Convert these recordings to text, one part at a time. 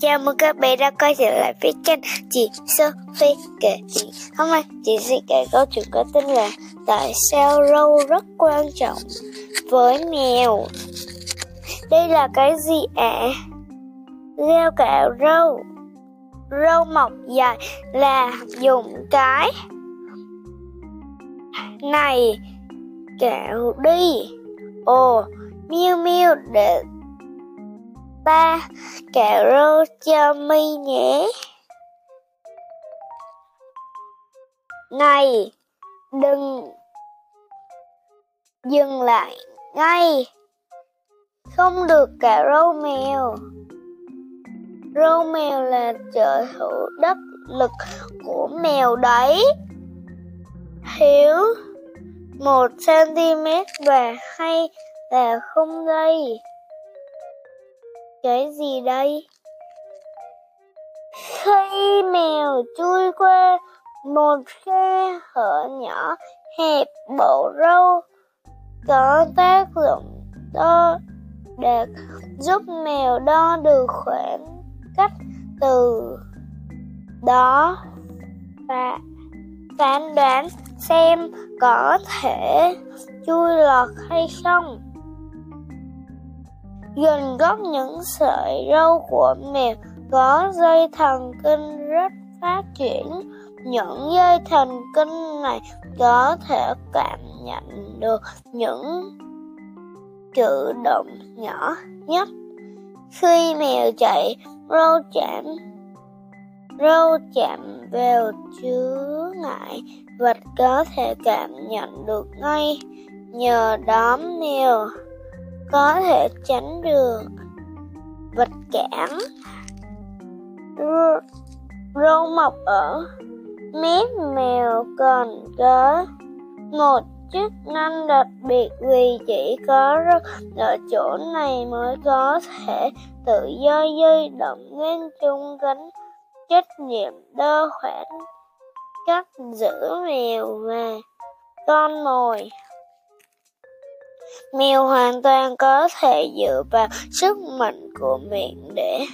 Chào mừng các bé đã quay trở lại với kênh chị Sophie kể chuyện. Hôm nay chị sẽ kể câu chuyện có tên là Tại sao râu rất quan trọng với mèo. Đây là cái gì ạ? Gieo cạo râu. Râu mọc dài là dùng cái này cạo đi. Ồ, miêu miêu để ta cạo râu cho mi nhé. Này, đừng dừng lại ngay, không được cạo râu mèo. Râu mèo là trợ thủ đắc lực của mèo đấy, thiếu 1 cm và hay là không đây. Cái gì đây? Khi mèo chui qua một khe hở nhỏ hẹp, bộ râu có tác dụng đo đạc, giúp mèo đo được khoảng cách, từ đó và phán đoán xem có thể chui lọt hay không. Gần góc những sợi râu của mèo có dây thần kinh rất phát triển. Những dây thần kinh này có thể cảm nhận được những cử động nhỏ nhất. Khi mèo chạy, râu chạm vào chướng ngại vật có thể cảm nhận được ngay. Nhờ đó mèo có thể tránh được vật cản. Râu mọc ở mép mèo còn có một chức năng đặc biệt, vì chỉ có râu ở chỗ này mới có thể tự do di động nên chung gánh trách nhiệm đo khoảng cách giữa mèo và con mồi. Mèo hoàn toàn có thể dựa vào sức mạnh của miệng để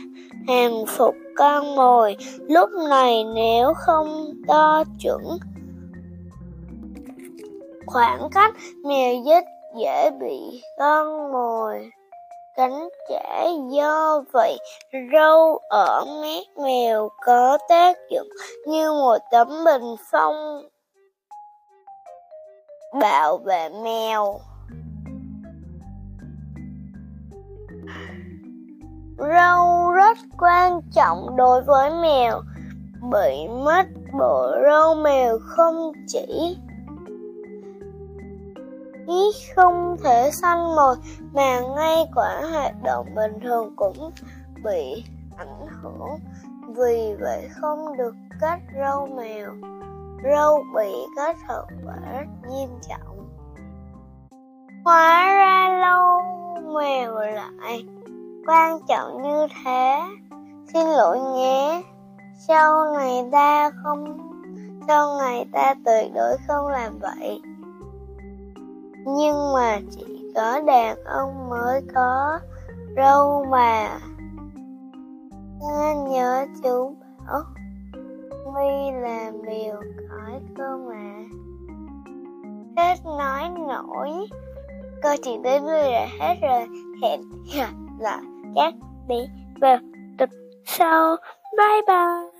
hàng phục con mồi. Lúc này nếu không đo chuẩn khoảng cách, mèo rất dễ bị con mồi cắn trả. Do vậy, râu ở mép mèo có tác dụng như một tấm bình phong bảo vệ mèo. Râu rất quan trọng đối với mèo. Bị mất bộ râu, mèo không thể săn mồi mà ngay cả hoạt động bình thường cũng bị ảnh hưởng. Vì vậy không được cắt râu mèo. Râu bị cắt hậu quả rất nghiêm trọng. Hóa ra râu mèo lại quan trọng như thế. Xin lỗi nhé. Sau này ta tuyệt đối không làm vậy. Nhưng mà chỉ có đàn ông mới có râu mà. Ta nhớ chú bảo mi là mèo cõi cơ mà. Hết nói nổi. Câu chuyện đến đây là hết rồi. Hẹn gặp lại các bé vào tập sau. Bye bye.